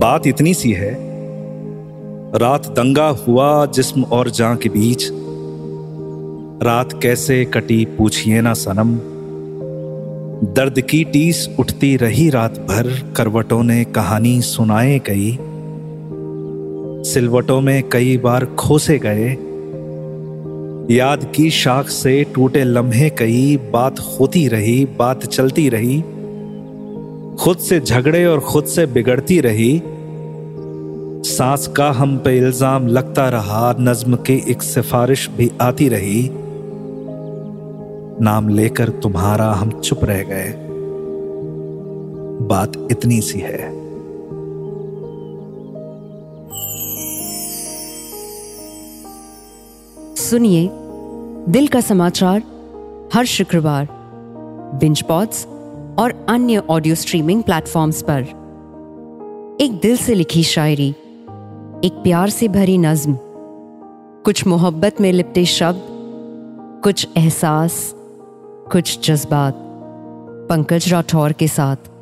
बात इतनी सी है, रात दंगा हुआ जिस्म और जां के बीच। रात कैसे कटी पूछिए ना सनम, दर्द की टीस उठती रही रात भर। करवटों ने कहानी सुनाए कई, सिलवटों में कई बार खोसे गए। याद की शाख से टूटे लम्हे कई, बात होती रही, बात चलती रही। खुद से झगड़े और खुद से बिगड़ती रही। सांस का हम पे इल्जाम लगता रहा, नज्म की एक सिफारिश भी आती रही। नाम लेकर तुम्हारा हम चुप रह गए। बात इतनी सी है। सुनिए दिल का समाचार हर शुक्रवार बिंज पॉट्स और अन्य ऑडियो स्ट्रीमिंग प्लेटफॉर्म्स पर। एक दिल से लिखी शायरी, एक प्यार से भरी नज्म, कुछ मोहब्बत में लिपटे शब्द, कुछ एहसास, कुछ जज्बात, पंकज राठौर के साथ।